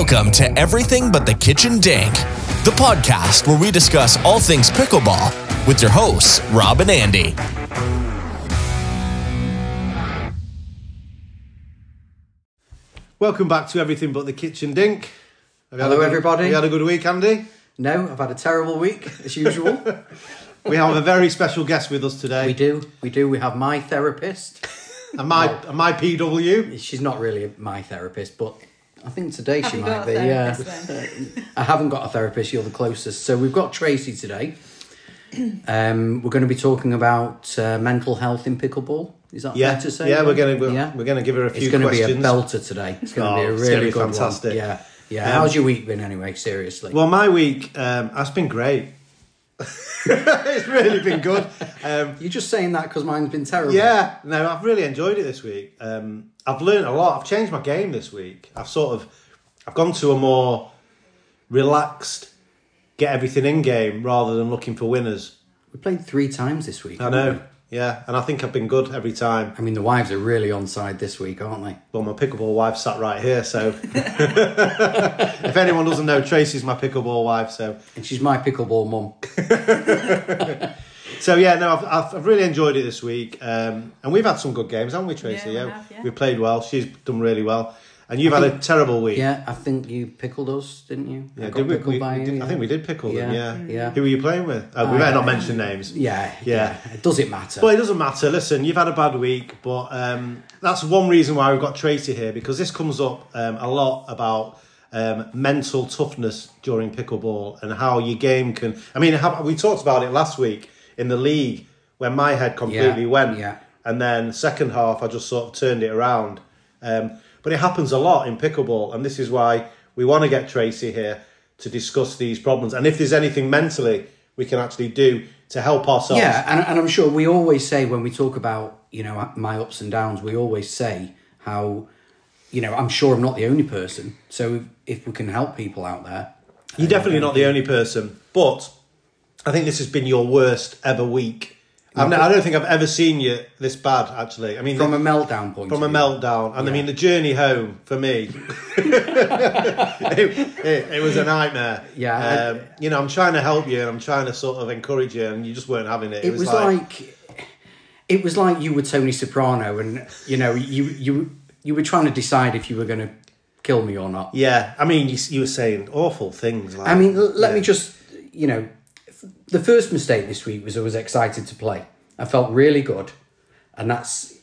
Welcome to Everything But the Kitchen Dank, the podcast where we discuss all things pickleball with your hosts, Rob and Andy. Welcome back to Everything But the Kitchen Dink. Hello, everybody. Have you had a good week, Andy? No, I've had a terrible week, as usual. We have a very special guest with us today. We do. We have my therapist. And my PW. She's not really my therapist, but I think today she might be. Yeah. I haven't got a therapist. You're the closest. So we've got Tracy today. We're going to be talking about mental health in pickleball. Is that fair to say? Yeah, we're going to give her a few questions. It's going to be a belter today. It's going to be a really good fantastic one. Yeah, yeah. How's your week been anyway? Seriously. Well, my week has been great. It's really been good. You're just saying that because mine's been terrible. Yeah, no, I've really enjoyed it this week. I've learned a lot. I've changed my game this week. I've gone to a more relaxed, get everything in game rather than looking for winners. We played 3 times this week. I know. Yeah, and I think I've been good every time. I mean, the wives are really on side this week, aren't they? Well, my pickleball wife sat right here, so... If anyone doesn't know, Tracy's my pickleball wife, so... And she's my pickleball mum. So, yeah, no, I've really enjoyed it this week. And we've had some good games, haven't we, Tracy? Yeah, we have, yeah. We played well. She's done really well. And you've had a terrible week. Yeah, I think you pickled us, didn't you? Yeah, I think we did pickle them, yeah. Who were you playing with? We better not mention names. Yeah. Does it matter? Well, it doesn't matter. Listen, you've had a bad week, but that's one reason why we've got Tracy here, because this comes up a lot about mental toughness during pickleball and how your game can... I mean, we talked about it last week in the league when my head completely went. Yeah. And then second half, I just sort of turned it around. But it happens a lot in pickleball, and this is why we want to get Tracy here to discuss these problems. And if there's anything mentally we can actually do to help ourselves. Yeah, and I'm sure we always say when we talk about, you know, my ups and downs, we always say how, you know, I'm sure I'm not the only person. So if we can help people out there. You're definitely not the only person, but I think this has been your worst ever week. I don't think I've ever seen you this bad, actually. I mean, from a meltdown point of view. From a meltdown. And I mean, the journey home, for me, it was a nightmare. Yeah. You know, I'm trying to help you and I'm trying to sort of encourage you and you just weren't having it. It was like you were Tony Soprano and, you know, you were trying to decide if you were going to kill me or not. Yeah. I mean, you were saying awful things. Like, I mean, let me just, you know... The first mistake this week was I was excited to play. I felt really good. And that's,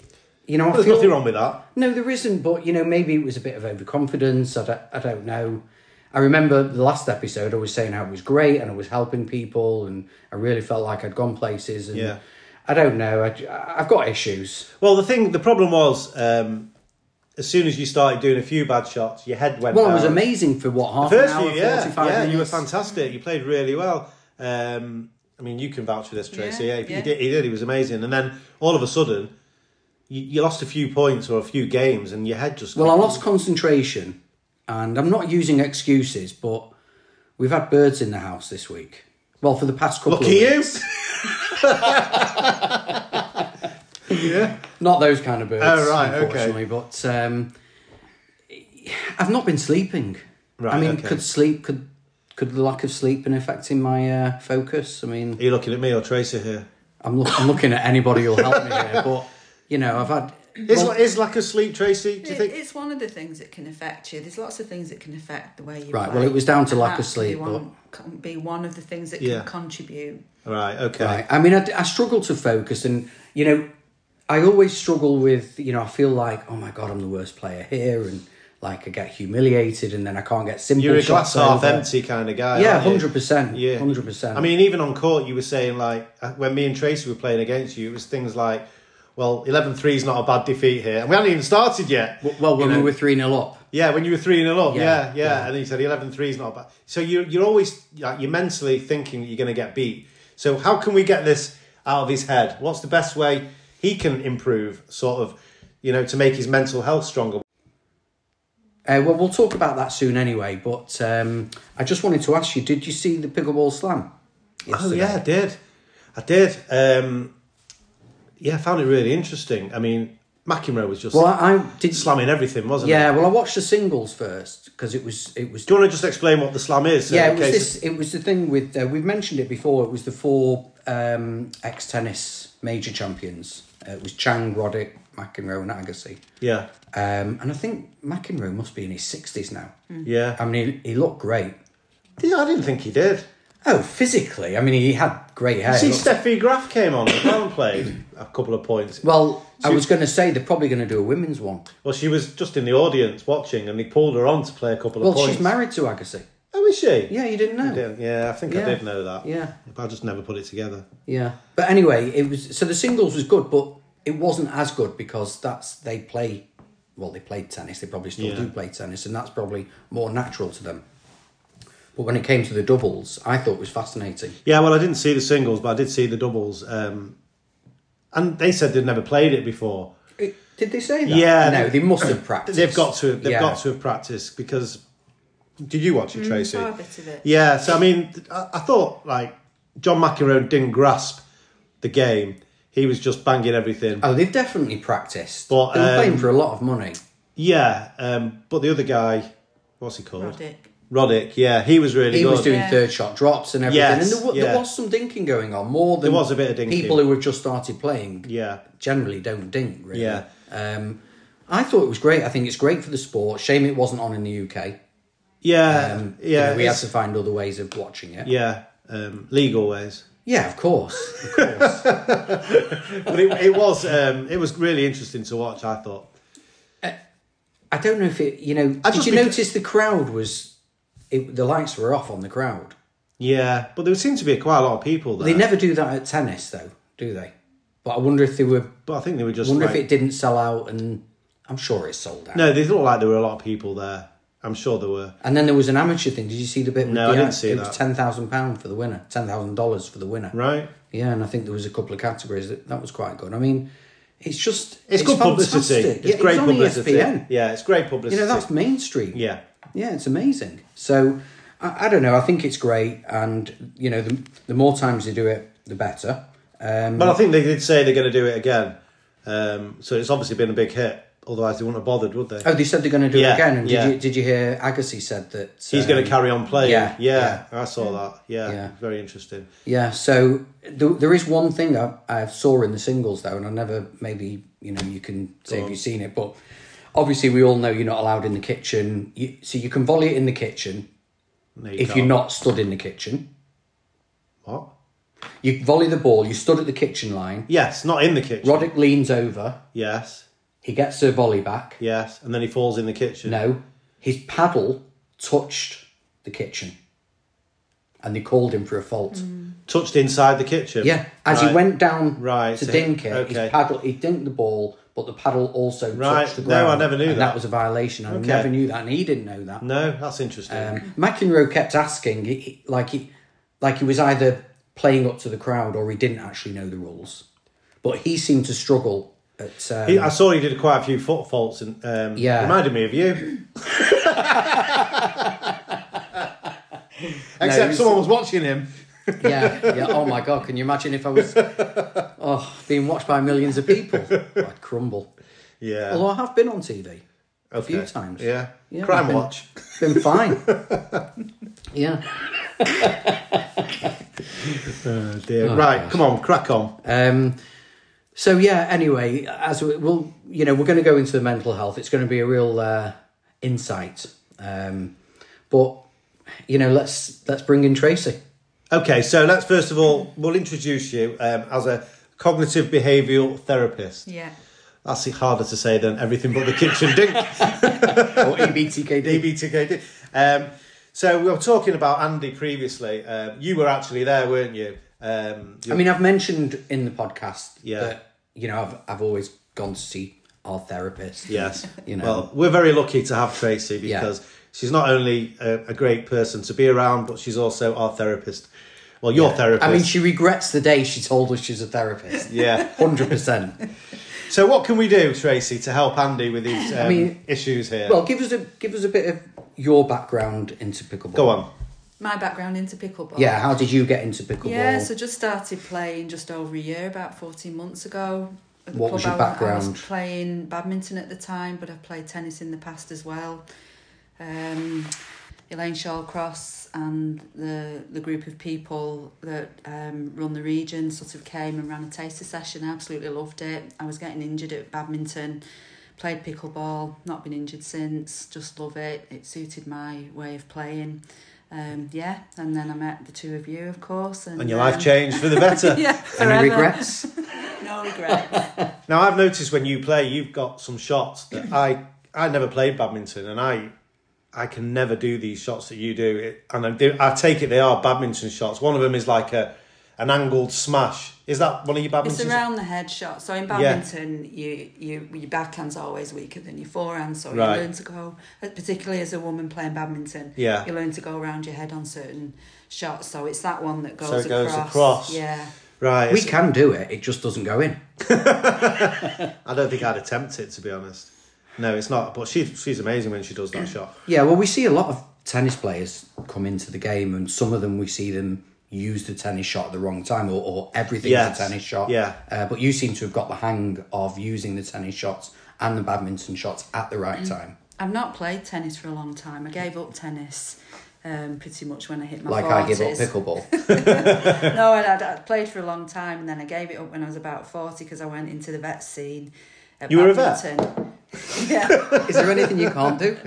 you know... There's nothing wrong with that. No, there isn't. But, you know, maybe it was a bit of overconfidence. I don't know. I remember the last episode I was saying how it was great and I was helping people and I really felt like I'd gone places. And yeah. I don't know. I've got issues. Well, the problem was... as soon as you started doing a few bad shots, your head went down. Well, it was amazing for, what, half an hour, 45 minutes? Yeah, you were fantastic. You played really well. I mean, you can vouch for this, Tracy. Yeah. He did. He was amazing. And then all of a sudden, you lost a few points or a few games, and your head just. Well, I lost concentration, and I'm not using excuses, but we've had birds in the house this week. Well, for the past couple of weeks. Lucky you. Yeah. Not those kind of birds. Oh right, unfortunately, okay. But I've not been sleeping. Right. I mean, okay. Could the lack of sleep been affecting my focus? I mean... Are you looking at me or Tracy here? I'm looking at anybody who'll help me here, but, you know, I've had... Is lack of sleep, Tracy, do you think? It's one of the things that can affect you. There's lots of things that can affect the way you play. Right, well, it was down to lack of sleep. Can be one of the things that can contribute. Right, okay. Right. I mean, I struggle to focus and, you know, I always struggle with, you know, I feel like, oh, my God, I'm the worst player here and... Like, I get humiliated and then I can't get simple shots. You're a glass half empty kind of guy. Yeah, 100%. Yeah, 100%. I mean, even on court, you were saying, like, when me and Tracy were playing against you, it was things like, well, 11-3 is not a bad defeat here. And we hadn't even started yet. Well, when we were 3-0 up. Yeah, when you were 3-0 up. Yeah. And then you said 11-3 is not bad. So you're always, like, you're mentally thinking you're going to get beat. So how can we get this out of his head? What's the best way he can improve, sort of, you know, to make his mental health stronger? Well, we'll talk about that soon anyway, but I just wanted to ask you, did you see the Pickleball Slam yesterday? Oh, yeah, I did. I found it really interesting. I mean, McEnroe was just slamming everything, wasn't it? Yeah, well, I watched the singles first because it was... Do you want to just explain what the slam is? Yeah, it was the thing with... we've mentioned it before. It was the four ex-tennis major champions. It was Chang, Roddick, McEnroe and Agassi. Yeah. And I think McEnroe must be in his 60s now. Mm. Yeah. I mean, he looked great. Yeah, I didn't think he did. Oh, physically. I mean, he had great hair. You see, Steffi Graf came on and played a couple of points. Well, I was going to say they're probably going to do a women's one. Well, she was just in the audience watching and he pulled her on to play a couple of points. Well, she's married to Agassi. Oh, is she? Yeah, you didn't know. Yeah, I think I did know that. Yeah. I just never put it together. Yeah. But anyway, it was... So the singles was good, but it wasn't as good because they played tennis. They probably still do play tennis and that's probably more natural to them. But when it came to the doubles, I thought it was fascinating. Yeah, well, I didn't see the singles, but I did see the doubles. And they said they'd never played it before. Did they say that? Yeah. No, they must have practiced. They've got to have practiced because... Did you watch it, Tracy? I saw a bit of it. Yeah, so, I mean, I thought, like, John McEnroe didn't grasp the game. He was just banging everything. Oh, they've definitely practiced. But, they were playing for a lot of money. Yeah, but the other guy... What's he called? Roddick, yeah, he was really good. He was doing third shot drops and everything. Yes, and there was some dinking going on, more than... There was a bit of dinking. People who have just started playing generally don't dink, really. Yeah. I thought it was great. I think it's great for the sport. Shame it wasn't on in the UK. Yeah, yeah. You know, we had to find other ways of watching it. Yeah, legal ways. Yeah, of course. Of course. But it was really interesting to watch, I thought. I don't know if it... You know, notice the crowd was... The lights were off on the crowd. Yeah, but there seemed to be quite a lot of people there. They never do that at tennis, though, do they? But I wonder if they were... But I think they were just... I wonder if it didn't sell out, and I'm sure it sold out. No, they looked like there were a lot of people there. I'm sure there were. And then there was an amateur thing. Did you see the bit? No, I didn't see that. It was £10,000 for the winner. $10,000 for the winner. Right. Yeah, and I think there was a couple of categories. That was quite good. I mean, it's just... It's good publicity. It's great publicity. ESPN. Yeah, it's great publicity. You know, that's mainstream. Yeah. Yeah, it's amazing. So, I don't know. I think it's great. And, you know, the more times they do it, the better. But I think they did say they're going to do it again. So it's obviously been a big hit. Otherwise, they wouldn't have bothered, would they? Oh, they said they're going to do it again. And did you hear Agassi said that... He's going to carry on playing. Yeah. I saw that. Yeah, very interesting. Yeah, so there is one thing I saw in the singles, though, and I never... Maybe, you know, you can say if you've seen it, but... Obviously, we all know you're not allowed in the kitchen. So you can volley it in the kitchen if you're not stood in the kitchen. What? You volley the ball. You stood at the kitchen line. Yes, not in the kitchen. Roddick leans over. Yes. He gets the volley back. Yes, and then he falls in the kitchen. No, his paddle touched the kitchen. And they called him for a fault. Mm. Touched inside the kitchen? Yeah, as he went down to dink it, his paddle, he dinked the ball... But the paddle also touched the ground. No, I never knew that. That was a violation. I never knew that, and he didn't know that. No, that's interesting. McEnroe kept asking, he was either playing up to the crowd or he didn't actually know the rules. But he seemed to struggle. I saw he did quite a few foot faults, and reminded me of you. Except someone was watching him. Yeah. Oh my God! Can you imagine if I was being watched by millions of people? I'd crumble. Yeah. Although I have been on TV a few times. Yeah. Crime Watch. Been fine. Yeah. Oh dear. Oh, right. Gosh. Come on. Crack on. So yeah. Anyway, as we're going to go into the mental health. It's going to be a real insight. But you know, let's bring in Tracy. Okay, so let's first of all, we'll introduce you as a cognitive behavioural therapist. Yeah. That's harder to say than everything but the kitchen dink. Or EBTKD. EBTKD. So we were talking about Andy previously. You were actually there, weren't you? I mean, I've mentioned in the podcast that, you know, I've always gone to see our therapist. Yes. You know. Well, we're very lucky to have Tracy because... Yeah. She's not only a great person to be around, but she's also our therapist. Well, your therapist. I mean, she regrets the day she told us she's a therapist. Yeah. 100%. So what can we do, Tracy, to help Andy with these issues here? Well, give us a bit of your background into pickleball. Go on. My background into pickleball. Yeah, how did you get into pickleball? Yeah, so just started playing just over a year, about 14 months ago. What was your background? I was playing badminton at the time, but I've played tennis in the past as well. Elaine Shawcross and the group of people that run the region sort of came and ran a taster session. I absolutely loved it. I was getting injured at badminton, played pickle ball, not been injured since, just love it. It suited my way of playing. Yeah, and then I met the two of you, of course. And your life changed for the better. Yeah, any regrets? No regrets. Now, I've noticed when you play, you've got some shots that I never played badminton, and I can never do these shots that you do. I take it they are badminton shots. One of them is like an angled smash. Is that one of your badminton? It's around the head shot. So in badminton, your backhand's always weaker than your forehand. So you learn to go, particularly as a woman playing badminton, you learn to go around your head on certain shots. So it's that one that goes across. So it goes across. Yeah. Right. We can do it. It just doesn't go in. I don't think I'd attempt it, to be honest. No, it's not. But she's amazing when she does that shot. Yeah, well, we see a lot of tennis players come into the game, and some of them we see them use the tennis shot at the wrong time, or everything's a tennis shot. Yeah. But you seem to have got the hang of using the tennis shots and the badminton shots at the right time. I've not played tennis for a long time. I gave up tennis pretty much when I hit my 40s. I give up pickleball. No, I played for a long time, and then I gave it up when I was about 40 because I went into the vet scene at You badminton. Were a vet? Yeah. Is there anything you can't do?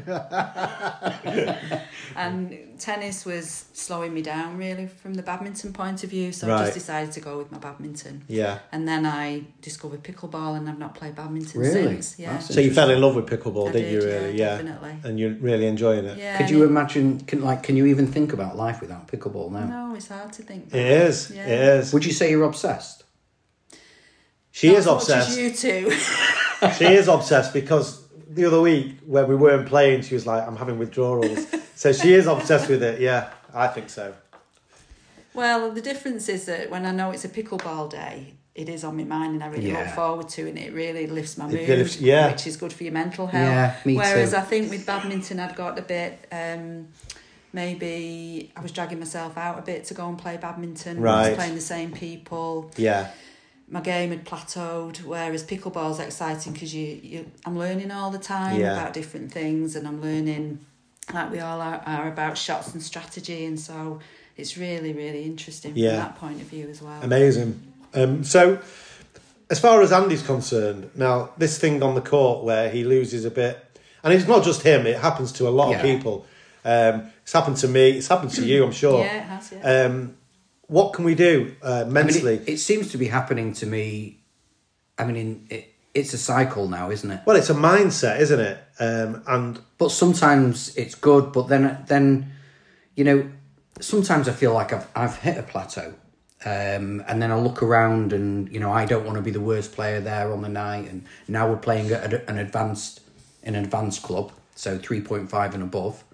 And tennis was slowing me down, really, from the badminton point of view, so I just decided to go with my badminton. Yeah. And then I discovered pickleball, and I've not played badminton since. Yeah. So you fell in love with pickleball, didn't you? Really? Yeah, definitely. And you're really enjoying it. Yeah, Could you imagine? Can you even think about life without pickleball now? No, it's hard to think. It is. Yeah. It is. Would you say you're obsessed? She is obsessed. As much as you two. She is obsessed, because the other week when we weren't playing, she was like, I'm having withdrawals. So she is obsessed with it. Yeah, I think so. Well, the difference is that when I know it's a pickleball day, it is on my mind and I really look forward to it, and it really lifts my mood, which is good for your mental health. Yeah, me Whereas too. I think with badminton, I'd got a bit... maybe I was dragging myself out a bit to go and play badminton. Right. I was playing the same people. Yeah. My game had plateaued, whereas pickleball's exciting because I'm learning all the time about different things, and I'm learning, like we all are, about shots and strategy, and so it's really, really interesting from that point of view as well. Amazing. So, as far as Andy's concerned, now, this thing on the court where he loses a bit, and it's not just him, it happens to a lot of people. It's happened to me, it's happened to you, I'm sure. Yeah, it has, yeah. What can we do mentally? I mean, it seems to be happening to me. I mean, it's a cycle now, isn't it? Well, it's a mindset, isn't it? But sometimes it's good, but then you know, sometimes I feel like I've hit a plateau. And then I look around and, you know, I don't want to be the worst player there on the night. And now we're playing at an advanced club, so 3.5 and above.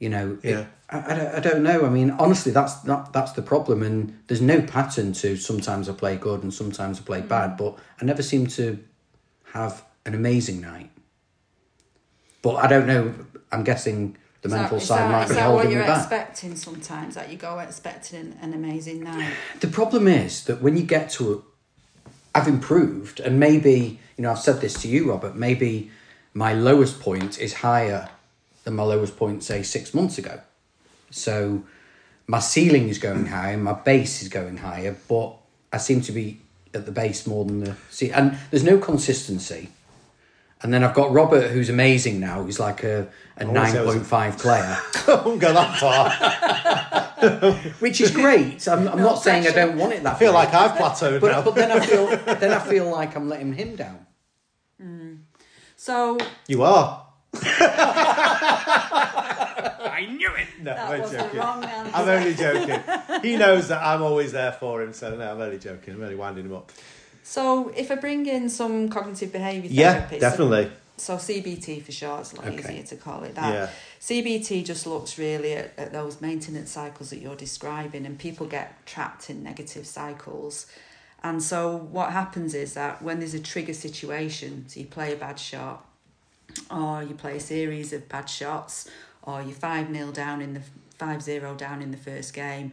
You know, I don't know. I mean, honestly, that's the problem, and there's no pattern to sometimes I play good and sometimes I play bad, but I never seem to have an amazing night. But I don't know. I'm guessing the mental side might be holding me back. Is that what you're expecting sometimes? Like, you go expecting an amazing night? The problem is that when you get to I've improved, and maybe, you know, I've said this to you, Robert, maybe my lowest point is higher than my lowest point, say, 6 months ago. So my ceiling is going higher, my base is going higher, but I seem to be at the base more than the ceiling. And there's no consistency. And then I've got Robert, who's amazing now. He's like a 9.5 player. I won't go that far. Which is great. I'm not saying I don't want it that far. I feel like I've plateaued now. But then I feel like I'm letting him down. Mm. So... You are. I knew it. No, I'm joking. I'm only joking. He knows that I'm always there for him, so no, I'm only joking. I'm only winding him up. So if I bring in some cognitive behaviour therapy, definitely. So CBT for short, it's a lot easier to call it that. Yeah. CBT just looks really at those maintenance cycles that you're describing, and people get trapped in negative cycles. And so what happens is that when there's a trigger situation, so you play a bad shot, or you play a series of bad shots, or you're 5-0 down in the first game,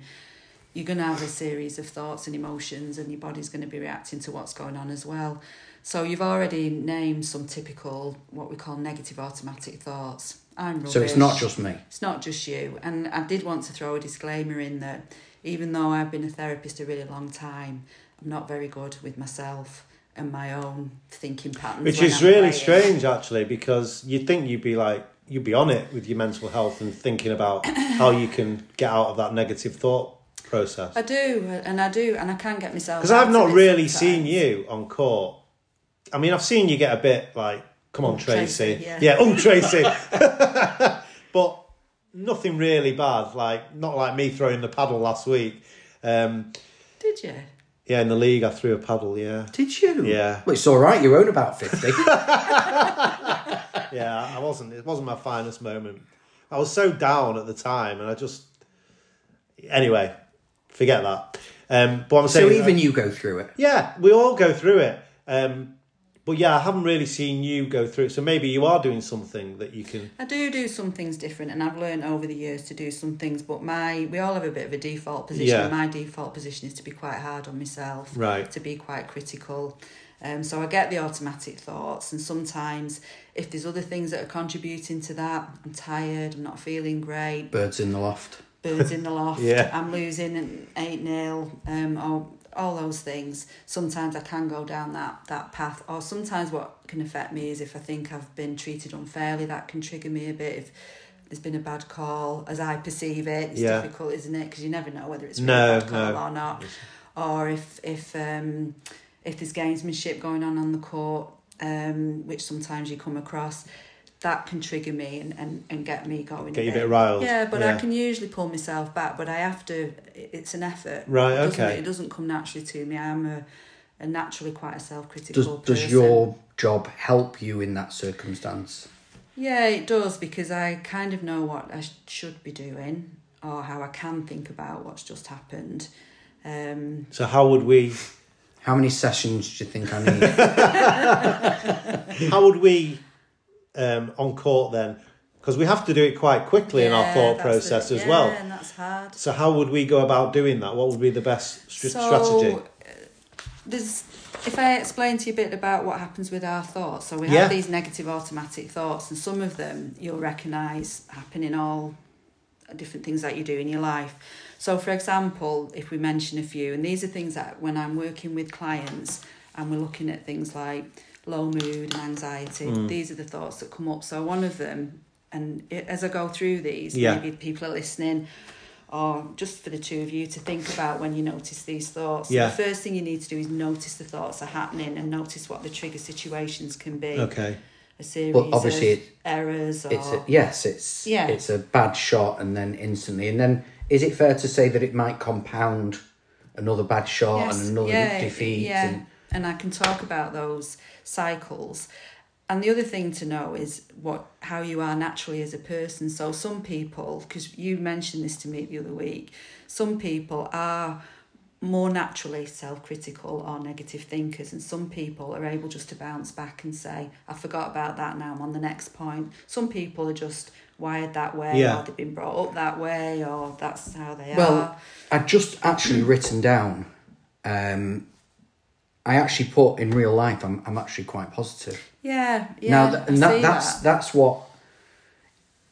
you're going to have a series of thoughts and emotions, and your body's going to be reacting to what's going on as well. So you've already named some typical, what we call negative automatic thoughts. I'm rubbish. So it's not just me. It's not just you. And I did want to throw a disclaimer in that even though I've been a therapist a really long time, I'm not very good with myself and my own thinking patterns. Which is really strange, actually, because you'd think you'd be on it with your mental health and thinking about how you can get out of that negative thought process. I do, and I can get myself out. Because I've not really seen you on court. I mean, I've seen you get a bit like, come on, Tracy. Tracy. But nothing really bad, like, not like me throwing the paddle last week. Did you? Yeah, in the league, I threw a paddle, yeah. Did you? Yeah. Well, it's all right, you own about 50. Yeah, it wasn't my finest moment. I was so down at the time, and anyway, forget that. But I'm saying... So even you go through it? Yeah, we all go through it. But yeah, I haven't really seen you go through it, so maybe you are doing something that you can... I do some things different, and I've learned over the years to do some things, but we all have a bit of a default position, and my default position is to be quite hard on myself, right, to be quite critical. So I get the automatic thoughts, and sometimes if there's other things that are contributing to that, I'm tired, I'm not feeling great. Birds in the loft, yeah. I'm losing 8-0, all those things. Sometimes I can go down that path, or sometimes what can affect me is if I think I've been treated unfairly, that can trigger me a bit. If there's been a bad call, as I perceive it, it's difficult, isn't it? Because you never know whether it's been a bad call or not. Or if there's gamesmanship going on the court, which sometimes you come across, that can trigger me and get me going. Get you a bit riled. Yeah, but I can usually pull myself back, but I have to, it's an effort. Right, okay. It doesn't come naturally to me. I'm a naturally quite a self-critical person. Does your job help you in that circumstance? Yeah, it does, because I kind of know what I should be doing, or how I can think about what's just happened. So how would we... How many sessions do you think I need? How would we... on court then, because we have to do it quite quickly in our thought process as well. Yeah, and that's hard. So how would we go about doing that? What would be the best strategy? If I explain to you a bit about what happens with our thoughts, so we have these negative automatic thoughts, and some of them you'll recognise happen in all different things that you do in your life. So for example, if we mention a few, and these are things that when I'm working with clients and we're looking at things like low mood and anxiety, these are the thoughts that come up. So one of them, as I go through these, maybe people are listening, or just for the two of you to think about when you notice these thoughts. Yeah. The first thing you need to do is notice the thoughts are happening and notice what the trigger situations can be. Okay. A series of errors. Or... It's a bad shot, and then instantly. And then is it fair to say that it might compound another bad shot and another defeat? Yeah. And I can talk about those cycles. And the other thing to know is how you are naturally as a person. So some people, because you mentioned this to me the other week, some people are more naturally self-critical or negative thinkers, and some people are able just to bounce back and say, I forgot about that, now I'm on the next point. Some people are just wired that way, or they've been brought up that way, or that's how they are. Well, I've just actually written down... I actually put in real life, I'm actually quite positive. Yeah. Now, that's what,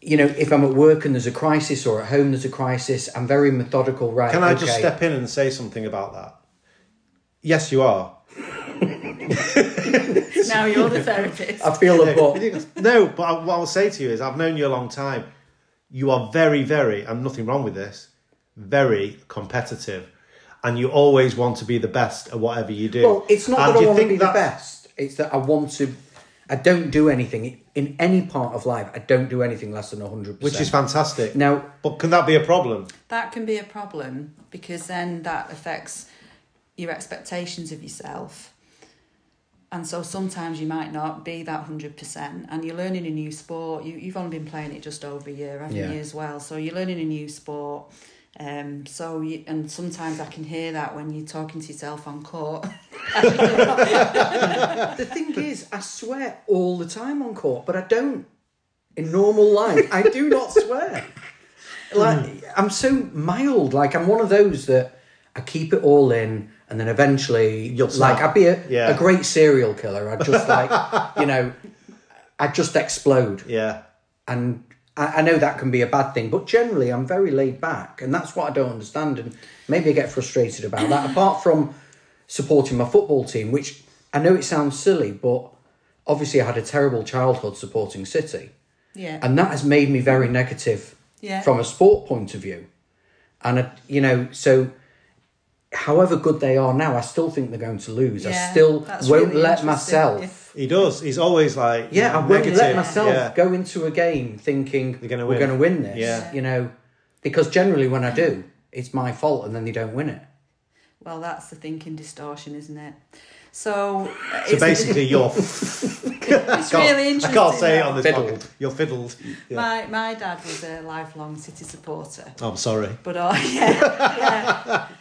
you know, if I'm at work and there's a crisis, or at home there's a crisis, I'm very methodical, right? Can I just step in and say something about that? Yes, you are. Now you're the therapist. I feel a bit. No, but what I'll say to you is, I've known you a long time. You are very, very, and nothing wrong with this, very competitive. And you always want to be the best at whatever you do. Well, it's not that I want to be the best. It's that I don't do anything in any part of life. I don't do anything less than 100%. Which is fantastic. Now, but can that be a problem? That can be a problem, because then that affects your expectations of yourself. And so sometimes you might not be that 100%. And you're learning a new sport. You've only been playing it just over a year, haven't you, as well? So you're learning a new sport. And sometimes I can hear that when you're talking to yourself on court. The thing is, I swear all the time on court, but I don't in normal life. I do not swear. I'm so mild. Like, I'm one of those that I keep it all in, and then eventually, I'd be a great serial killer. I'd just I'd just explode. Yeah. And I know that can be a bad thing, but generally I'm very laid back, and that's what I don't understand. And maybe I get frustrated about that, apart from supporting my football team, which I know it sounds silly, but obviously I had a terrible childhood supporting City. Yeah. And that has made me very negative from a sport point of view. And, so however good they are now, I still think they're going to lose. I still won't let myself... He does. He's always like... Yeah, I won't let myself go into a game thinking we're going to win this. Yeah. Because generally when I do, it's my fault and then they don't win it. Well, that's the thinking distortion, isn't it? So basically you're... It's really interesting. I can't say it on this podcast. You're fiddled. Yeah. My dad was a lifelong City supporter. Oh, I'm sorry. But,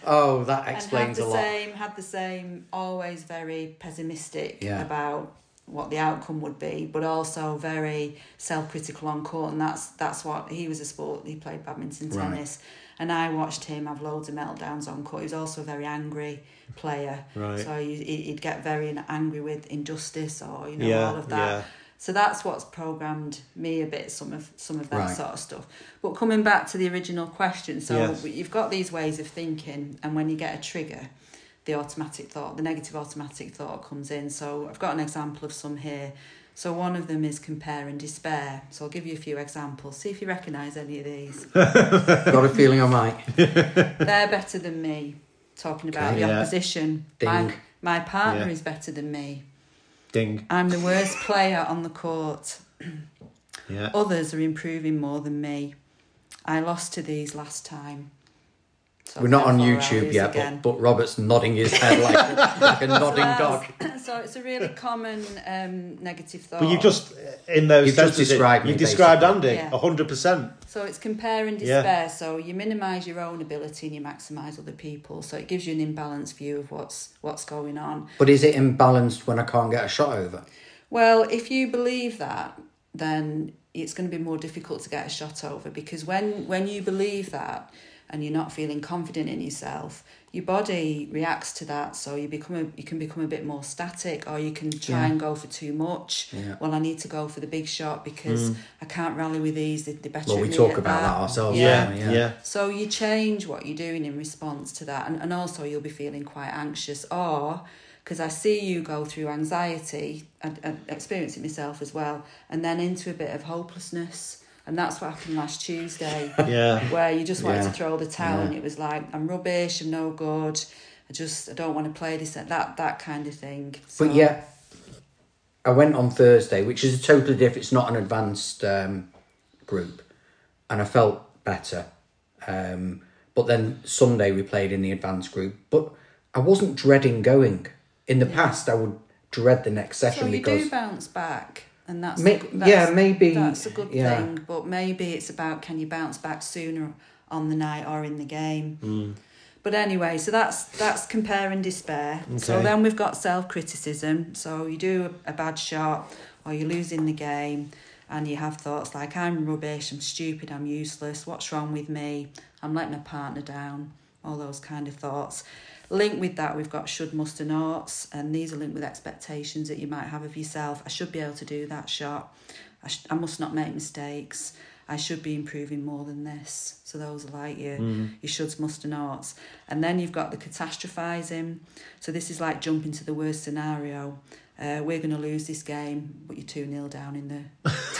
Oh, that explains a lot. Had the same, always very pessimistic about what the outcome would be, but also very self-critical on court, and that's what... He was a sport. He played badminton, tennis... Right. And I watched him have loads of meltdowns on court. He was also a very angry player. Right. So he'd get very angry with injustice or, all of that. Yeah. So that's what's programmed me a bit, some of that sort of stuff. But coming back to the original question, so you've got these ways of thinking, and when you get a trigger, the negative automatic thought comes in. So I've got an example of some here. So one of them is compare and despair. So I'll give you a few examples. See if you recognise any of these. Got a feeling I might. They're better than me. Talking about the opposition. Ding. My partner is better than me. Ding. I'm the worst player on the court. Yeah. Others are improving more than me. I lost to these last time. So we're not on YouTube yet, but Robert's nodding his head like a nodding dog. So it's a really common negative thought. But you've described Andy 100%. So it's compare and despair. Yeah. So you minimise your own ability and you maximise other people. So it gives you an imbalanced view of what's going on. But is it imbalanced when I can't get a shot over? Well, if you believe that, then it's going to be more difficult to get a shot over, because when you believe that, and you're not feeling confident in yourself, your body reacts to that, so you can become a bit more static, or you can try and go for too much. Yeah. Well, I need to go for the big shot because I can't rally with these. They're better. Well, we talk about that ourselves. Yeah. Yeah. Yeah. So you change what you're doing in response to that, and also you'll be feeling quite anxious, or... Because I see you go through anxiety, and experience it myself as well, and then into a bit of hopelessness. And that's what happened last Tuesday, where you just wanted to throw the towel, and it was like, I'm rubbish, I'm no good, I don't want to play this, that kind of thing. So. But I went on Thursday, which is a totally different, it's not an advanced group, and I felt better. But then Sunday we played in the advanced group, but I wasn't dreading going. In the past, I would dread the next session. So you do bounce back. And that's a good thing, but maybe it's about, can you bounce back sooner on the night or in the game? Mm. But anyway, so that's compare and despair. Okay. So then we've got self-criticism. So you do a bad shot or you lose in the game, and you have thoughts like, I'm rubbish, I'm stupid, I'm useless, what's wrong with me? I'm letting my partner down, all those kind of thoughts. Linked with that, we've got should, must and oughts, and these are linked with expectations that you might have of yourself. I should be able to do that shot. I must not make mistakes. I should be improving more than this. So those are like your shoulds, must and oughts. And then you've got the catastrophising. So this is like jumping to the worst scenario. We're going to lose this game, but you're 2-0 down in the...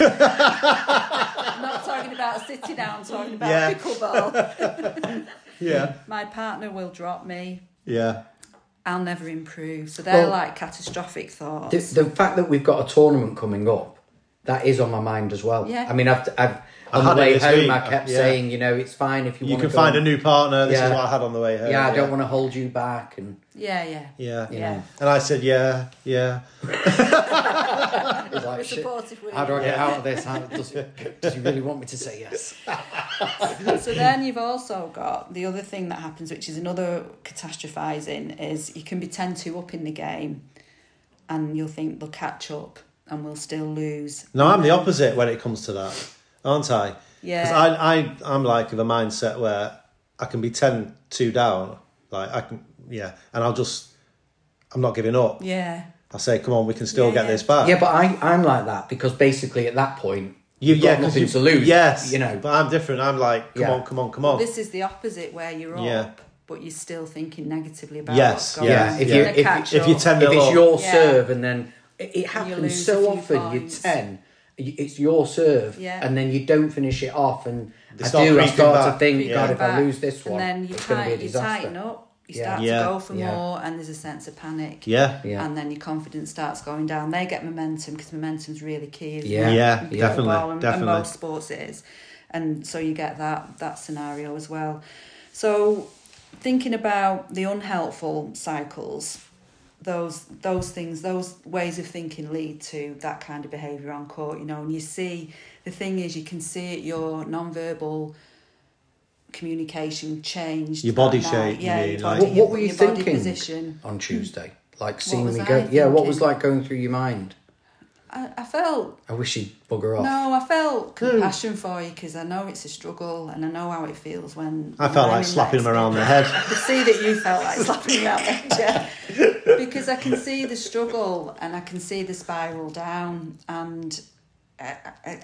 I'm not talking about City now, I'm talking about Pickle Ball. Yeah. My partner will drop me. Yeah. I'll never improve. So they're like catastrophic thoughts. The fact that we've got a tournament coming up, that is on my mind as well. Yeah. I mean, I've on the way home, I kept saying, it's fine if you want to go find a new partner. This is what I had on the way home. Yeah, I don't want to hold you back. And Yeah. And I said, It's like, shit, how do I get out of this? Does he really want me to say yes? So then you've also got the other thing that happens, which is another catastrophising, is you can be 10-2 up in the game and you'll think they'll catch up and we'll still lose. No, I'm the opposite when it comes to that, aren't I? Yeah. Because I'm like of a mindset where I can be 10-2 down. Like I can, yeah. And I'm not giving up. Yeah. I say, come on, we can still get this back. Yeah, but I'm like that because basically at that point, you've got nothing to lose. Yes. You know. But I'm different. I'm like, come on. This is the opposite where you're up, but you're still thinking negatively about what's going on. If it's your serve and then it happens so often, points. You're 10, it's your serve and then you don't finish it off and I start to think, God, if I lose this one, and then it's going to be a disaster. You tighten up. You start to go for more and there's a sense of panic. Yeah. Yeah. And then your confidence starts going down. They get momentum because momentum's really key. Definitely. And most sports it is. And so you get that scenario as well. So thinking about the unhelpful cycles, those things, those ways of thinking lead to that kind of behaviour on court, you know, and you see, the thing is you can see it, your non-verbal communication changed. Your body shape. Yeah. What were you thinking on Tuesday? Like seeing me go. Yeah. What was like going through your mind? I felt. I wish you'd bugger off. No, I felt compassion for you because I know it's a struggle and I know how it feels when. I felt like slapping him around the head. I could see that you felt like slapping him around the head. Yeah. Because I can see the struggle and I can see the spiral down and.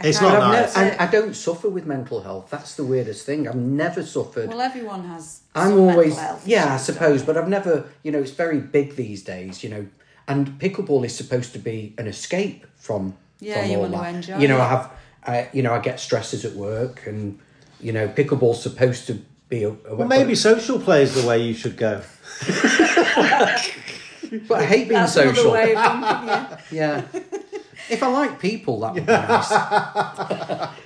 It's not nice. I don't suffer with mental health. That's the weirdest thing. I've never suffered. Well, everyone has. I'm always mental health I suppose, but I've never. You know, it's very big these days. You know, and pickleball is supposed to be an escape from all that. Enjoy, you know, I get stresses at work, and you know, pickleball's supposed to be maybe social play is the way you should go. But I hate being social. If I like people, that would be nice.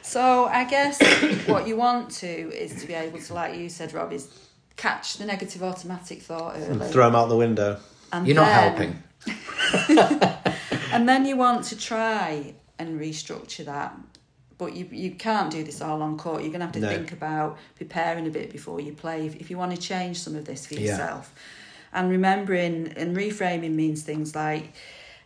So I guess what you want to is to be able to, like you said, Rob, is catch the negative automatic thought early. And throw them out the window. And you're not helping. And then you want to try and restructure that. But you can't do this all on court. You're going to have to think about preparing a bit before you play if you want to change some of this for yourself. And remembering and reframing means things like...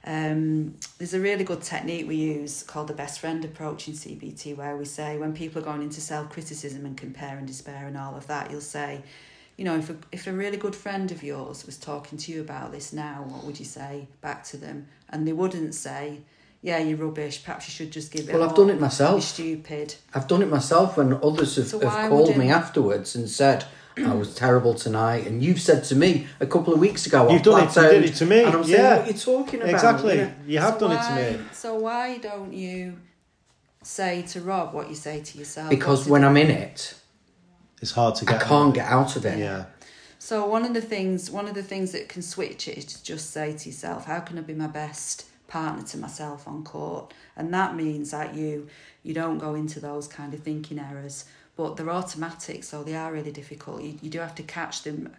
there's a really good technique we use called the best friend approach in CBT, where we say when people are going into self-criticism and compare and despair and all of that, you'll say, you know, if a really good friend of yours was talking to you about this now, what would you say back to them? And they wouldn't say, yeah, you're rubbish, perhaps you should just give it up. Well, I've done it myself. You're stupid. I've done it myself when others have called me afterwards and said... I was terrible tonight, and you've said to me a couple of weeks ago. You did it to me, and I'm saying, what are you talking about? Exactly, you have done it to me. So why don't you say to Rob what you say to yourself? Because when I'm in it, it's hard to get. I can't get out of it. Yeah. So one of the things that can switch it is to just say to yourself, "How can I be my best partner to myself on court?" And that means that you don't go into those kind of thinking errors. But they're automatic, so they are really difficult. You do have to catch them.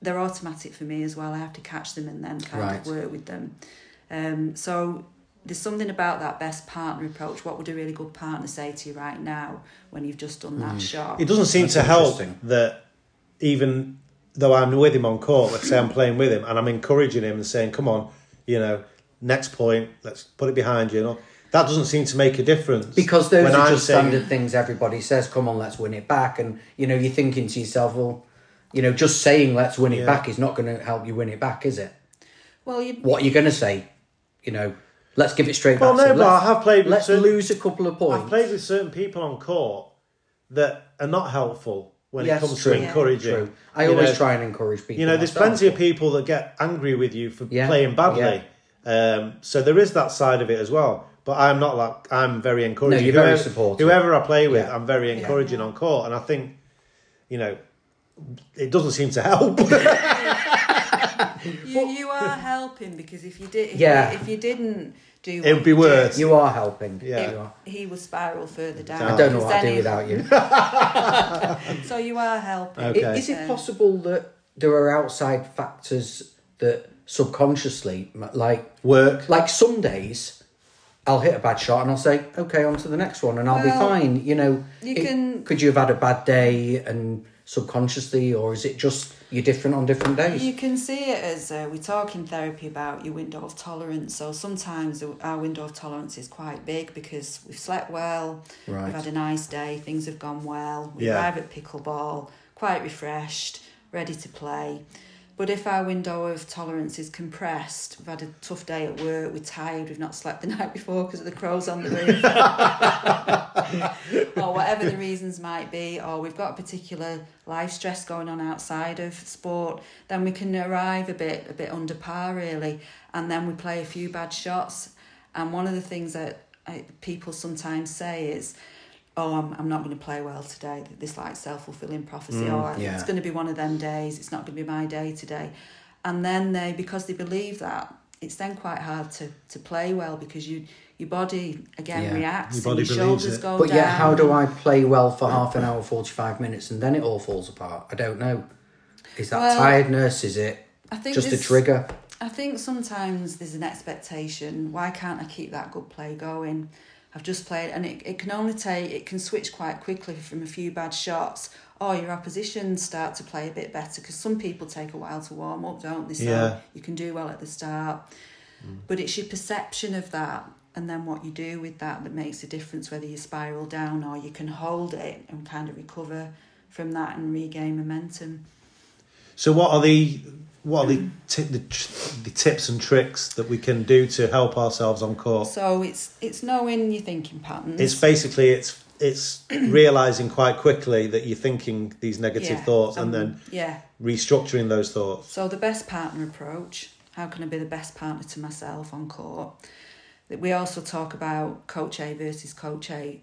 They're automatic for me as well. I have to catch them and then kind of work with them. So there's something about that best partner approach. What would a really good partner say to you right now when you've just done that shot? It doesn't seem to help that even though I'm with him on court, let's say I'm playing with him and I'm encouraging him and saying, come on, you know, next point, let's put it behind you and all. That doesn't seem to make a difference. Because those are just standard things everybody says, come on, let's win it back. And, you know, you're thinking to yourself, well, you know, just saying let's win it back is not going to help you win it back, is it? Well, what are you going to say? You know, let's give it straight back. Well, no, but I have played with... Let's lose a couple of points. I've played with certain people on court that are not helpful when it comes to encouraging. True. I always try and encourage people. You know, there's plenty of people that get angry with you for playing badly. Yeah. So there is that side of it as well. But I'm not like... I'm very encouraging. No, you're very supportive. Whoever I play with, I'm very encouraging on court. And I think, you know, it doesn't seem to help. You are helping because if you did... If you didn't do... It would be worse. You are helping. Yeah. He will spiral further down. I don't know what I'd do without you. So you are helping. Okay. Is it possible that there are outside factors that subconsciously, like... Work. Like some days... I'll hit a bad shot and I'll say, okay, on to the next one and I'll be fine. You know, could you have had a bad day and subconsciously, or is it just you're different on different days? You can see it as we talk in therapy about your window of tolerance. So sometimes our window of tolerance is quite big because we've slept well, right, we've had a nice day, things have gone well, we arrive at pickleball quite refreshed, ready to play. But if our window of tolerance is compressed, we've had a tough day at work, we're tired, we've not slept the night before because of the crows on the roof, or whatever the reasons might be, or we've got a particular life stress going on outside of sport, then we can arrive a bit under par, really. And then we play a few bad shots. And one of the things that people sometimes say is, oh, I'm not going to play well today. This like self-fulfilling prophecy. It's going to be one of them days. It's not going to be my day today. And then because they believe that, it's then quite hard to play well because your body, again, reacts. Your body and your shoulders go down. But yet, how do I play well for half an hour, 45 minutes, and then it all falls apart? I don't know. Is that tiredness? Is it just a trigger? I think sometimes there's an expectation. Why can't I keep that good play going? I've just played, and it can switch quite quickly from a few bad shots, or your opposition start to play a bit better, because some people take a while to warm up, don't they? So you can do well at the start. But it's your perception of that, and then what you do with that that makes a difference, whether you spiral down or you can hold it and kind of recover from that and regain momentum. So what are the tips and tricks that we can do to help ourselves on court? So it's knowing your thinking patterns. It's basically it's realising quite quickly that you're thinking these negative thoughts and then restructuring those thoughts. So the best partner approach. How can I be the best partner to myself on court? We also talk about Coach A versus Coach A.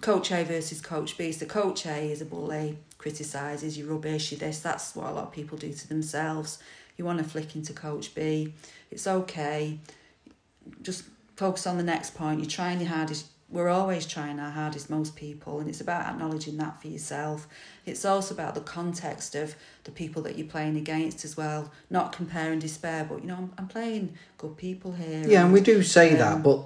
Coach A versus Coach B. So Coach A is a bully, criticises, you're rubbish, you're this. That's what a lot of people do to themselves. You want to flick into Coach B. It's okay. Just focus on the next point. You're trying your hardest. We're always trying our hardest, most people, and it's about acknowledging that for yourself. It's also about the context of the people that you're playing against as well. Not compare and despair, but, I'm playing good people here. Yeah, and we do say that, but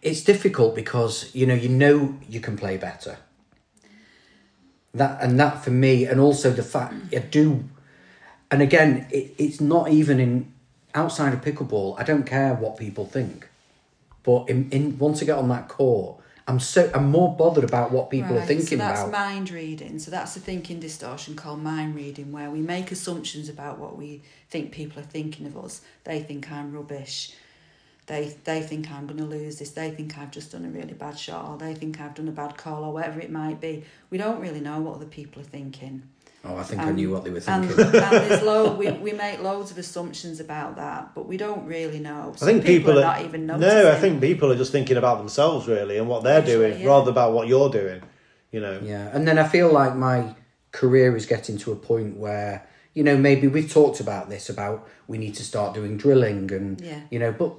it's difficult because, you know you can play better. That for me, and also the fact I do, and again, it's not even outside of pickleball. I don't care what people think, but once I get on that court, I'm more bothered about what people are thinking about. So that's mind reading. So that's a thinking distortion called mind reading, where we make assumptions about what we think people are thinking of us. They think I'm rubbish. They think I'm going to lose this. They think I've just done a really bad shot, or they think I've done a bad call, or whatever it might be. We don't really know what other people are thinking. Oh, I think I knew what they were thinking. And we make loads of assumptions about that, but we don't really know. So I think people are not even noticing. No, I think people are just thinking about themselves, really, and what they're doing, rather than about what you're doing, Yeah, and then I feel like my career is getting to a point where, maybe we've talked about this, about we need to start doing drilling and, but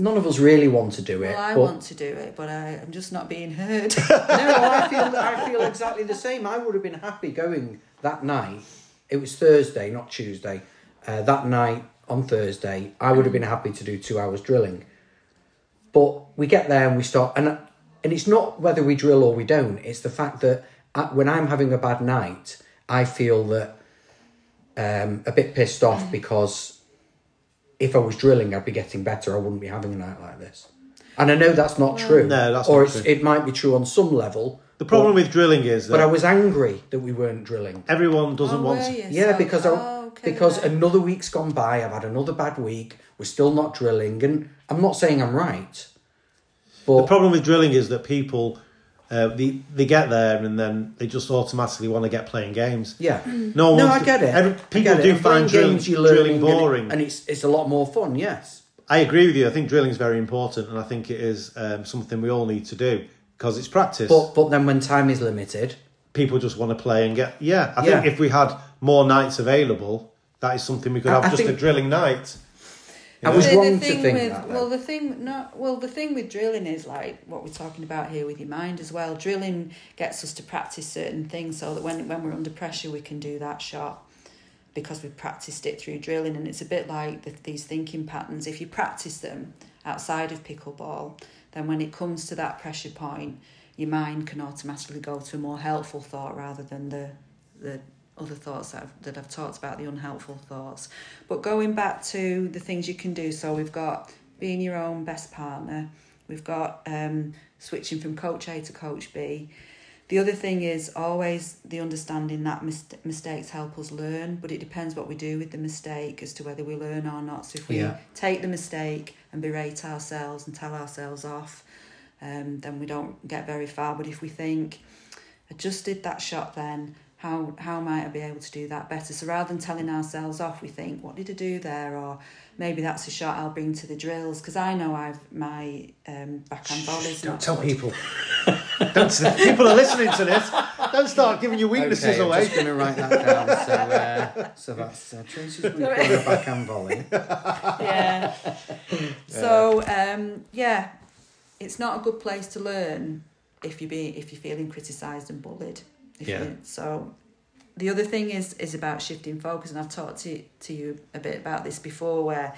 none of us really want to do it. Well, I want to do it, but I'm just not being heard. No, I feel exactly the same. I would have been happy going that night. It was Thursday, not Tuesday. That night on Thursday, I would have been happy to do 2 hours drilling. But we get there and we start. And it's not whether we drill or we don't. It's the fact that when I'm having a bad night, I feel that a bit pissed off because if I was drilling, I'd be getting better. I wouldn't be having a night like this. And I know that's not true. No, that's not true. Or it might be true on some level. The problem with drilling is that... But I was angry that we weren't drilling. Everyone doesn't want to... Yeah, because another week's gone by, I've had another bad week, we're still not drilling, and I'm not saying I'm right. But the problem with drilling is that people... They get there and then they just automatically want to get playing games. Yeah, no, I get it. People do find drilling boring, and it's a lot more fun. Yes, I agree with you. I think drilling is very important, and I think it is something we all need to do because it's practice. But then when time is limited, people just want to play and get. Yeah, I think if we had more nights available, that is something we could have just a drilling night. I was wrong to think that. The thing with drilling is like what we're talking about here with your mind as well. Drilling gets us to practice certain things so that when we're under pressure, we can do that shot because we've practiced it through drilling. And it's a bit like these thinking patterns. If you practice them outside of pickleball, then when it comes to that pressure point, your mind can automatically go to a more helpful thought rather than the other thoughts that I've talked about, the unhelpful thoughts. But going back to the things you can do, so we've got being your own best partner, we've got switching from Coach A to Coach B. The other thing is always the understanding that mistakes help us learn, but it depends what we do with the mistake as to whether we learn or not. So if we take the mistake and berate ourselves and tell ourselves off, then we don't get very far. But if we think, I just did that shot then, how might I be able to do that better? So rather than telling ourselves off, we think, what did I do there? Or maybe that's a shot I'll bring to the drills, because I know my backhand volleys. Don't tell people. People are listening to this. Don't start giving your weaknesses away. I'm just going to write that down. So that's Tracy's weak on the backhand volley. Yeah. So, it's not a good place to learn if you're feeling criticised and bullied. So the other thing is about shifting focus, and I've talked to you a bit about this before, where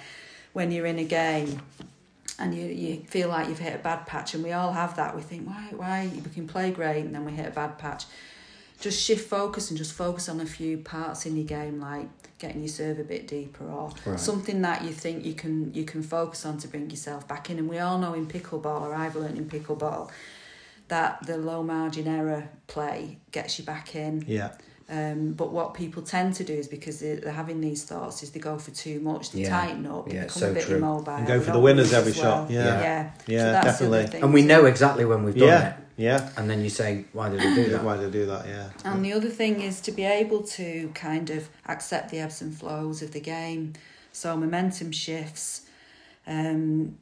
when you're in a game and you feel like you've hit a bad patch, and we all have that, we think, why? We can play great and then we hit a bad patch. Just shift focus and just focus on a few parts in your game, like getting your serve a bit deeper or something that you think you can focus on to bring yourself back in. And we all know in pickleball, or I've learned in pickleball, that the low margin error play gets you back in. Yeah. But what people tend to do is, because they're having these thoughts, is they go for too much, they tighten up, they become a bit immobile. And go for the winners every shot. Yeah, so definitely. And we know exactly when we've done it. Yeah. And then you say, why did we do that? Why did we do that, And the other thing is to be able to kind of accept the ebbs and flows of the game. So momentum shifts. Some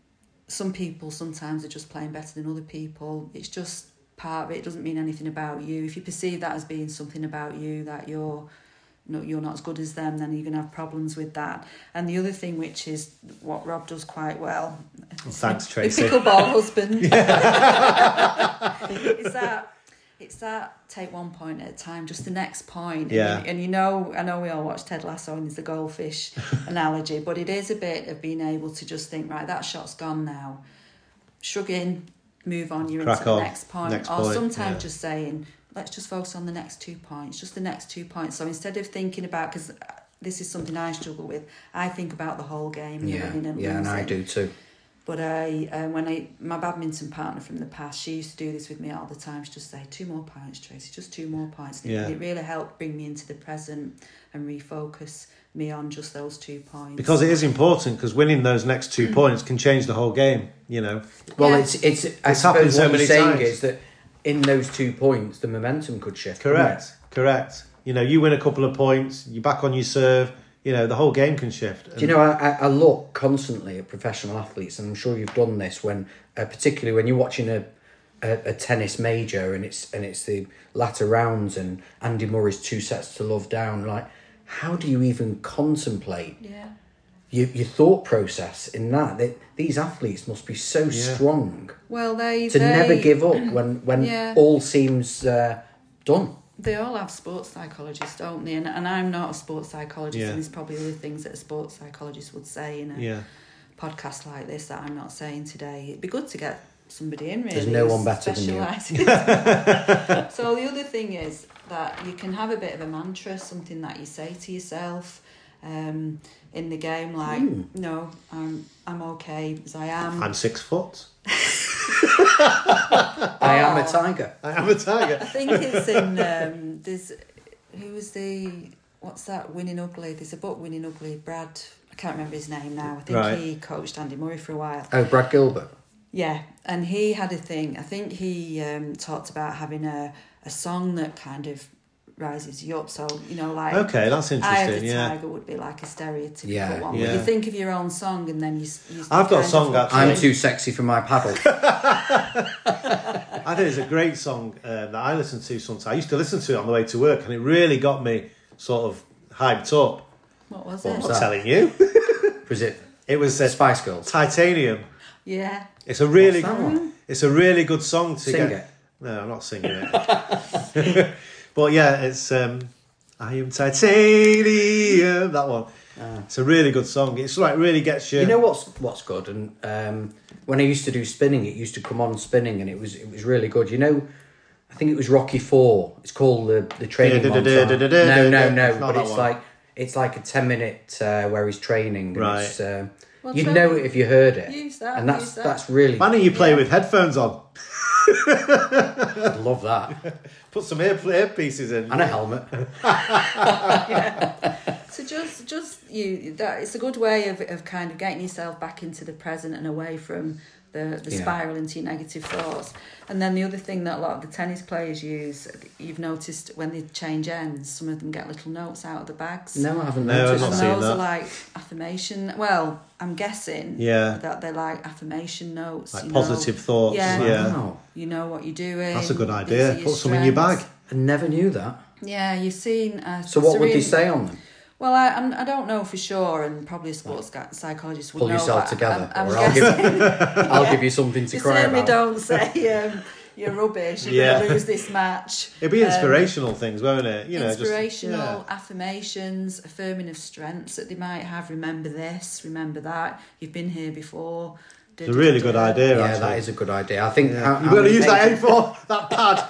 people sometimes are just playing better than other people. It's just part of it. It doesn't mean anything about you. If you perceive that as being something about you, that you're not as good as them, then you're going to have problems with that. And the other thing, which is what Rob does quite well. Well, thanks, Tracy. The pickleball husband. It's that take one point at a time, just the next point. Yeah. And I know we all watch Ted Lasso and there's the goldfish analogy, but it is a bit of being able to just think, right, that shot's gone now. Shrug in, move on, you're into the next point. Sometimes just saying, let's just focus on the next 2 points, just the next 2 points. So instead of thinking about, because this is something I struggle with, I think about the whole game. And I do too. But my badminton partner from the past, she used to do this with me all the time. She'd just say, 2 more points, Tracy, just 2 more points. And it really helped bring me into the present and refocus me on just those 2 points. Because it is important, because winning those next 2 points can change the whole game, Well, it's happened so many times. What you're saying is that in those 2 points, the momentum could shift. Correct. You win a couple of points, you're back on your serve. The whole game can shift. And... I look constantly at professional athletes, and I'm sure you've done this, when particularly when you're watching a tennis major, and it's the latter rounds, and Andy Murray's 2 sets to love down. Like, how do you even contemplate your thought process in that? These athletes must be so strong. Well, they never give up when all seems done. They all have sports psychologists, don't they? And I'm not a sports psychologist, and there's probably other things that a sports psychologist would say in a podcast like this that I'm not saying today. It'd be good to get somebody in, really. There's no one better than you. So the other thing is that you can have a bit of a mantra, something that you say to yourself in the game, like, no, I'm okay as I am. I'm 6 foot. I am a tiger. I think it's in Winning Ugly, there's a book, Winning Ugly. Brad, I can't remember his name now, I think he coached Andy Murray for a while. Brad Gilbert, and he had a thing, I think he talked about having a song that kind of rises you up, so that's interesting. Eye of the Tiger would be like a stereotypical one. Yeah. You think of your own song, and then you I've got a song actually. I'm too sexy for my paddle. I think it's a great song that I listen to sometimes. I used to listen to it on the way to work, and it really got me sort of hyped up. What was it? I'm not telling you. Was it? It was Spice Girls. Titanium. Yeah. It's a really good song to sing it. No, I'm not singing it. But it's I am titanium, that one. It's a really good song. It's like really gets you. You know what's good, and when I used to do spinning, it used to come on spinning, and it was really good. You know, I think it was Rocky IV. It's called the training montage. No, but it's like a 10-minute where he's training. Right. It's, well, you'd know it if you heard it. Use that. And that's really. Why don't you play with headphones on? I'd love that. Put some earpieces in and a helmet. Yeah. So just you. That it's a good way of kind of getting yourself back into the present and away from the spiral into your negative thoughts. And then the other thing that a lot of the tennis players use, you've noticed when they change ends, some of them get little notes out of the bags. No, I haven't noticed. And those are like affirmation. Well, I'm guessing that they're like affirmation notes. Like positive thoughts. Yeah. Wow. You know what you're doing. That's a good idea. Put some in your bag. I never knew that. Yeah, you've seen. So what would they say on them? Well, I don't know for sure, and probably a sports psychologist would know. Pull yourself together, I'm I'll give you something to cry about. You don't say you're rubbish, you're going to lose this match. It'd be inspirational things, won't it? You know, inspirational, affirmations, affirming of strengths that they might have. Remember this, remember that, you've been here before. It's a really good idea, actually. Yeah, that is a good idea. I think... You've got to use that A4, that pad.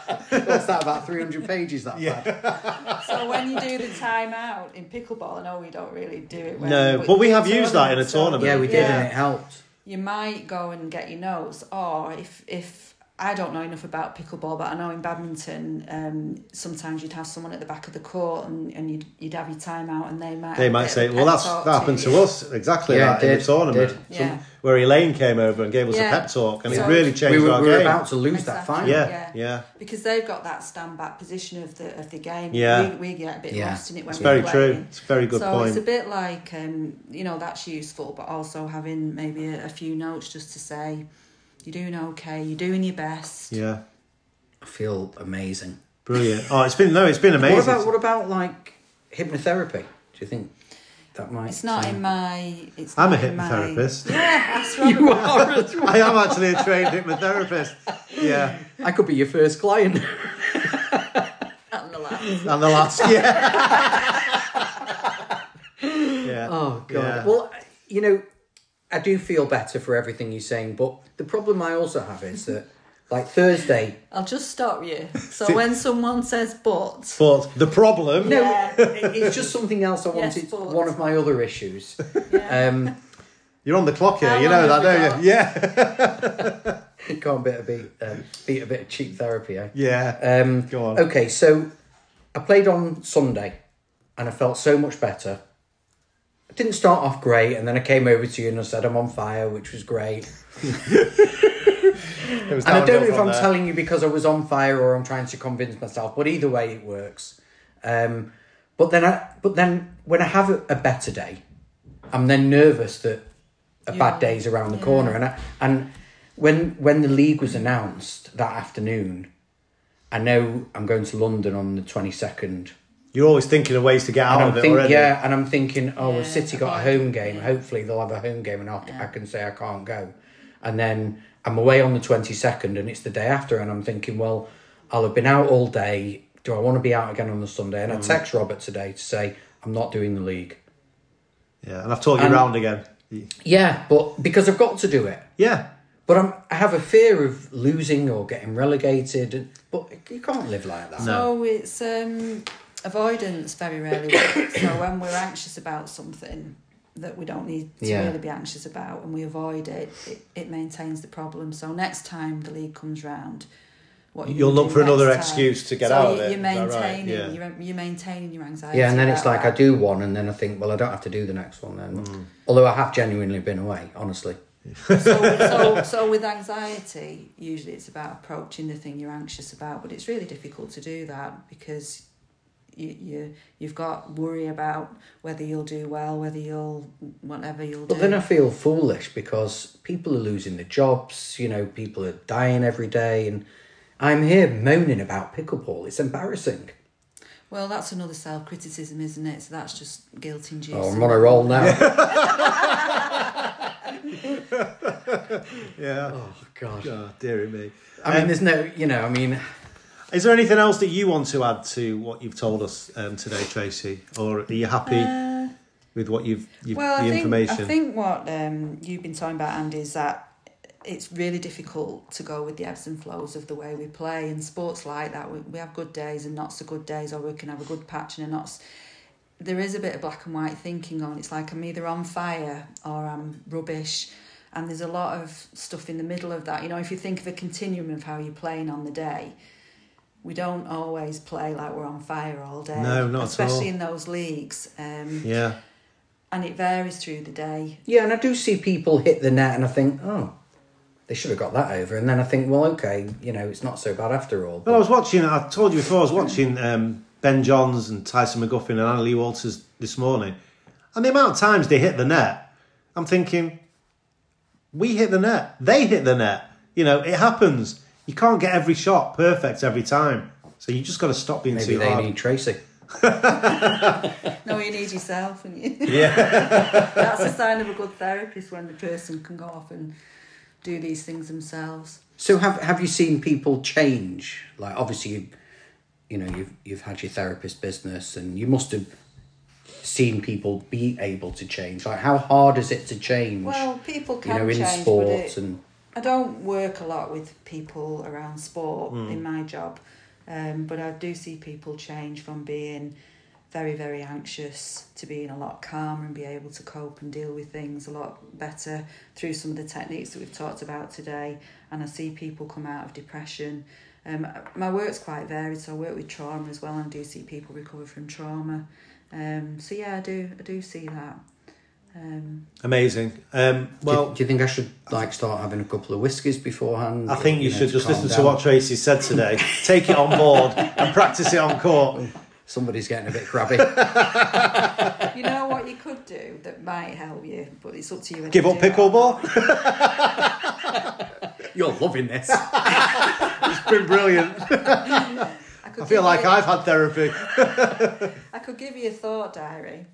What's that, about 300 pages, that pad? So when you do the timeout in pickleball, I know we don't really do it well. No, but we have used that in a tournament. Yeah, we did, and it helped. You might go and get your notes, or if I don't know enough about pickleball, but I know in badminton, sometimes you'd have someone at the back of the court and you'd have your timeout, and they might say, "Well, that happened to us exactly in the tournament." Where Elaine came over and gave us a pep talk, and so it really changed our game. We were about to lose that final. Yeah, because they've got that stand back position of the game. Yeah, we get a bit lost in it when we're playing. It's very true. It's a very good point. So it's a bit like that's useful, but also having maybe a few notes just to say, you're doing okay, you're doing your best. Yeah. I feel amazing. Brilliant. Oh, it's been amazing. What about like hypnotherapy? Do you think that might... I'm a hypnotherapist. Yeah, that's right. You are as well. I am actually a trained hypnotherapist. Yeah. I could be your first client. And the last, yeah. Oh, God. Yeah. Well, I do feel better for everything you're saying, but the problem I also have is that, like Thursday... I'll just stop you. So when someone says, But the problem... No, it's just something else I wanted. Yes, one of my other issues. Yeah. You're on the clock here, you know that, don't you? Yeah. You can't beat a bit of cheap therapy, eh? Yeah, go on. Okay, so I played on Sunday, and I felt so much better. I didn't start off great, and then I came over to you and I said I'm on fire, which was great. And I don't know if I'm telling you because I was on fire or I'm trying to convince myself, but either way it works. But then when I have a better day, I'm then nervous that a bad day's around the corner. And when the league was announced that afternoon, I know I'm going to London on the 22nd. You're always thinking of ways to get out of it already. Yeah, and I'm thinking, City got a home game. Yeah. Hopefully they'll have a home game and I can say I can't go. And then I'm away on the 22nd and it's the day after and I'm thinking, well, I'll have been out all day. Do I want to be out again on the Sunday? And I text Robert today to say, I'm not doing the league. Yeah, and I've talked you round again. Yeah, but because I've got to do it. Yeah. But I have a fear of losing or getting relegated. But you can't live like that. No, it's... avoidance very rarely works. So when we're anxious about something that we don't need to really be anxious about and we avoid it, it maintains the problem. So next time the league comes round, you'll look for another excuse to get out of it. You're maintaining your anxiety. Yeah, and then it's like I do one and then I think, well, I don't have to do the next one then. Mm. Although I have genuinely been away, honestly. So with anxiety, usually it's about approaching the thing you're anxious about, but it's really difficult to do that because... You've got worry about whether you'll do well, whatever you'll do. But then I feel foolish because people are losing their jobs, people are dying every day, and I'm here moaning about pickleball. It's embarrassing. Well, that's another self-criticism, isn't it? So that's just guilt-inducing. Oh, I'm on a roll now. Yeah. Oh, God. God, dearie me. I mean, there's no, Is there anything else that you want to add to what you've told us today, Tracy? Or are you happy with what you've information. I think what you've been talking about, Andy, is that it's really difficult to go with the ebbs and flows of the way we play in sports like that. We have good days and not so good days, or we can have a good patch and a not. There is a bit of black and white thinking on. It's like I'm either on fire or I'm rubbish. And there's a lot of stuff in the middle of that. You know, if you think of a continuum of how you're playing on the day, we don't always play like we're on fire all day. No, not at all. Especially in those leagues. Yeah. And it varies through the day. Yeah, and I do see people hit the net and I think, oh, they should have got that over. And then I think, well, okay, you know, it's not so bad after all. Well, I was watching, I told you before, I was watching Ben Johns and Tyson McGuffin and Anna Lee Walters this morning. And the amount of times they hit the net, I'm thinking, we hit the net. They hit the net. You know, it happens. You can't get every shot perfect every time. So you just got to stop being too hard. Maybe they need Tracy. No, you need yourself, and you. Yeah. That's a sign of a good therapist, when the person can go off and do these things themselves. So have you seen people change? Like, obviously, you know, you've had your therapist business, and you must have seen people be able to change. Like, how hard is it to change? Well, people can change, you know, in sports and. I don't work a lot with people around sport in my job, but I do see people change from being very, very anxious to being a lot calmer and be able to cope and deal with things a lot better through some of the techniques that we've talked about today. And I see people come out of depression. My work's quite varied, so I work with trauma as well, and I do see people recover from trauma. So yeah, I do see that. Amazing. Well, do you think I should start having a couple of whiskies beforehand? I think you should just listen to what Tracy said today, take it on board, and practice it on court. Somebody's getting a bit crabby. You know what you could do that might help you, but it's up to you. Give up pickleball. You're loving this. It's been brilliant. I feel like I've had therapy. I could give you a thought diary.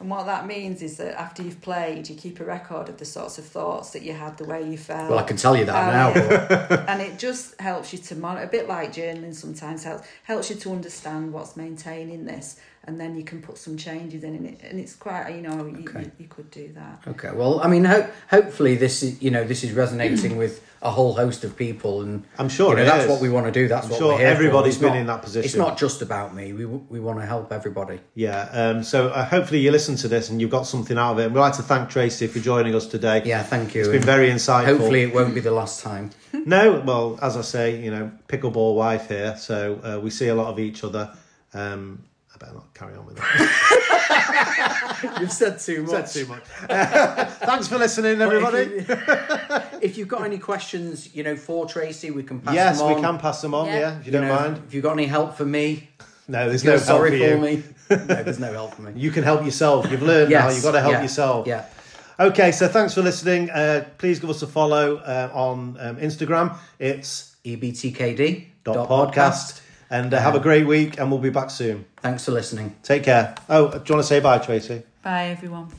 And what that means is that after you've played, you keep a record of the sorts of thoughts that you had, the way you felt. Well, I can tell you that now. And it just helps you to monitor, a bit like journaling sometimes helps you to understand what's maintaining this, and then you can put some changes in it. And it's quite, you could do that. Okay, well, I mean, hopefully this is resonating with a whole host of people. And I'm sure that's what we want to do. That's what we're here for. Everybody's been in that position. It's not just about me. We want to help everybody. Yeah, so hopefully you listen to this and you've got something out of it. And we'd like to thank Tracy for joining us today. Yeah, thank you. It's been very insightful. Hopefully it won't be the last time. No, well, as I say, pickleball wife here. So we see a lot of each other. I better not carry on with that. You've said too much. Thanks for listening, everybody. If you've got any questions, for Tracy, we can pass them on. Yes, we can pass them on, yeah, if you don't mind. If you've got any help for me. No, there's no help for you. There's no help for me. You can help yourself. You've learned now. You've got to help yourself. Yeah. Okay, so thanks for listening. Please give us a follow on Instagram. It's ebtkd.podcast. And have a great week, and we'll be back soon. Thanks for listening. Take care. Oh, do you want to say bye, Tracy? Bye, everyone.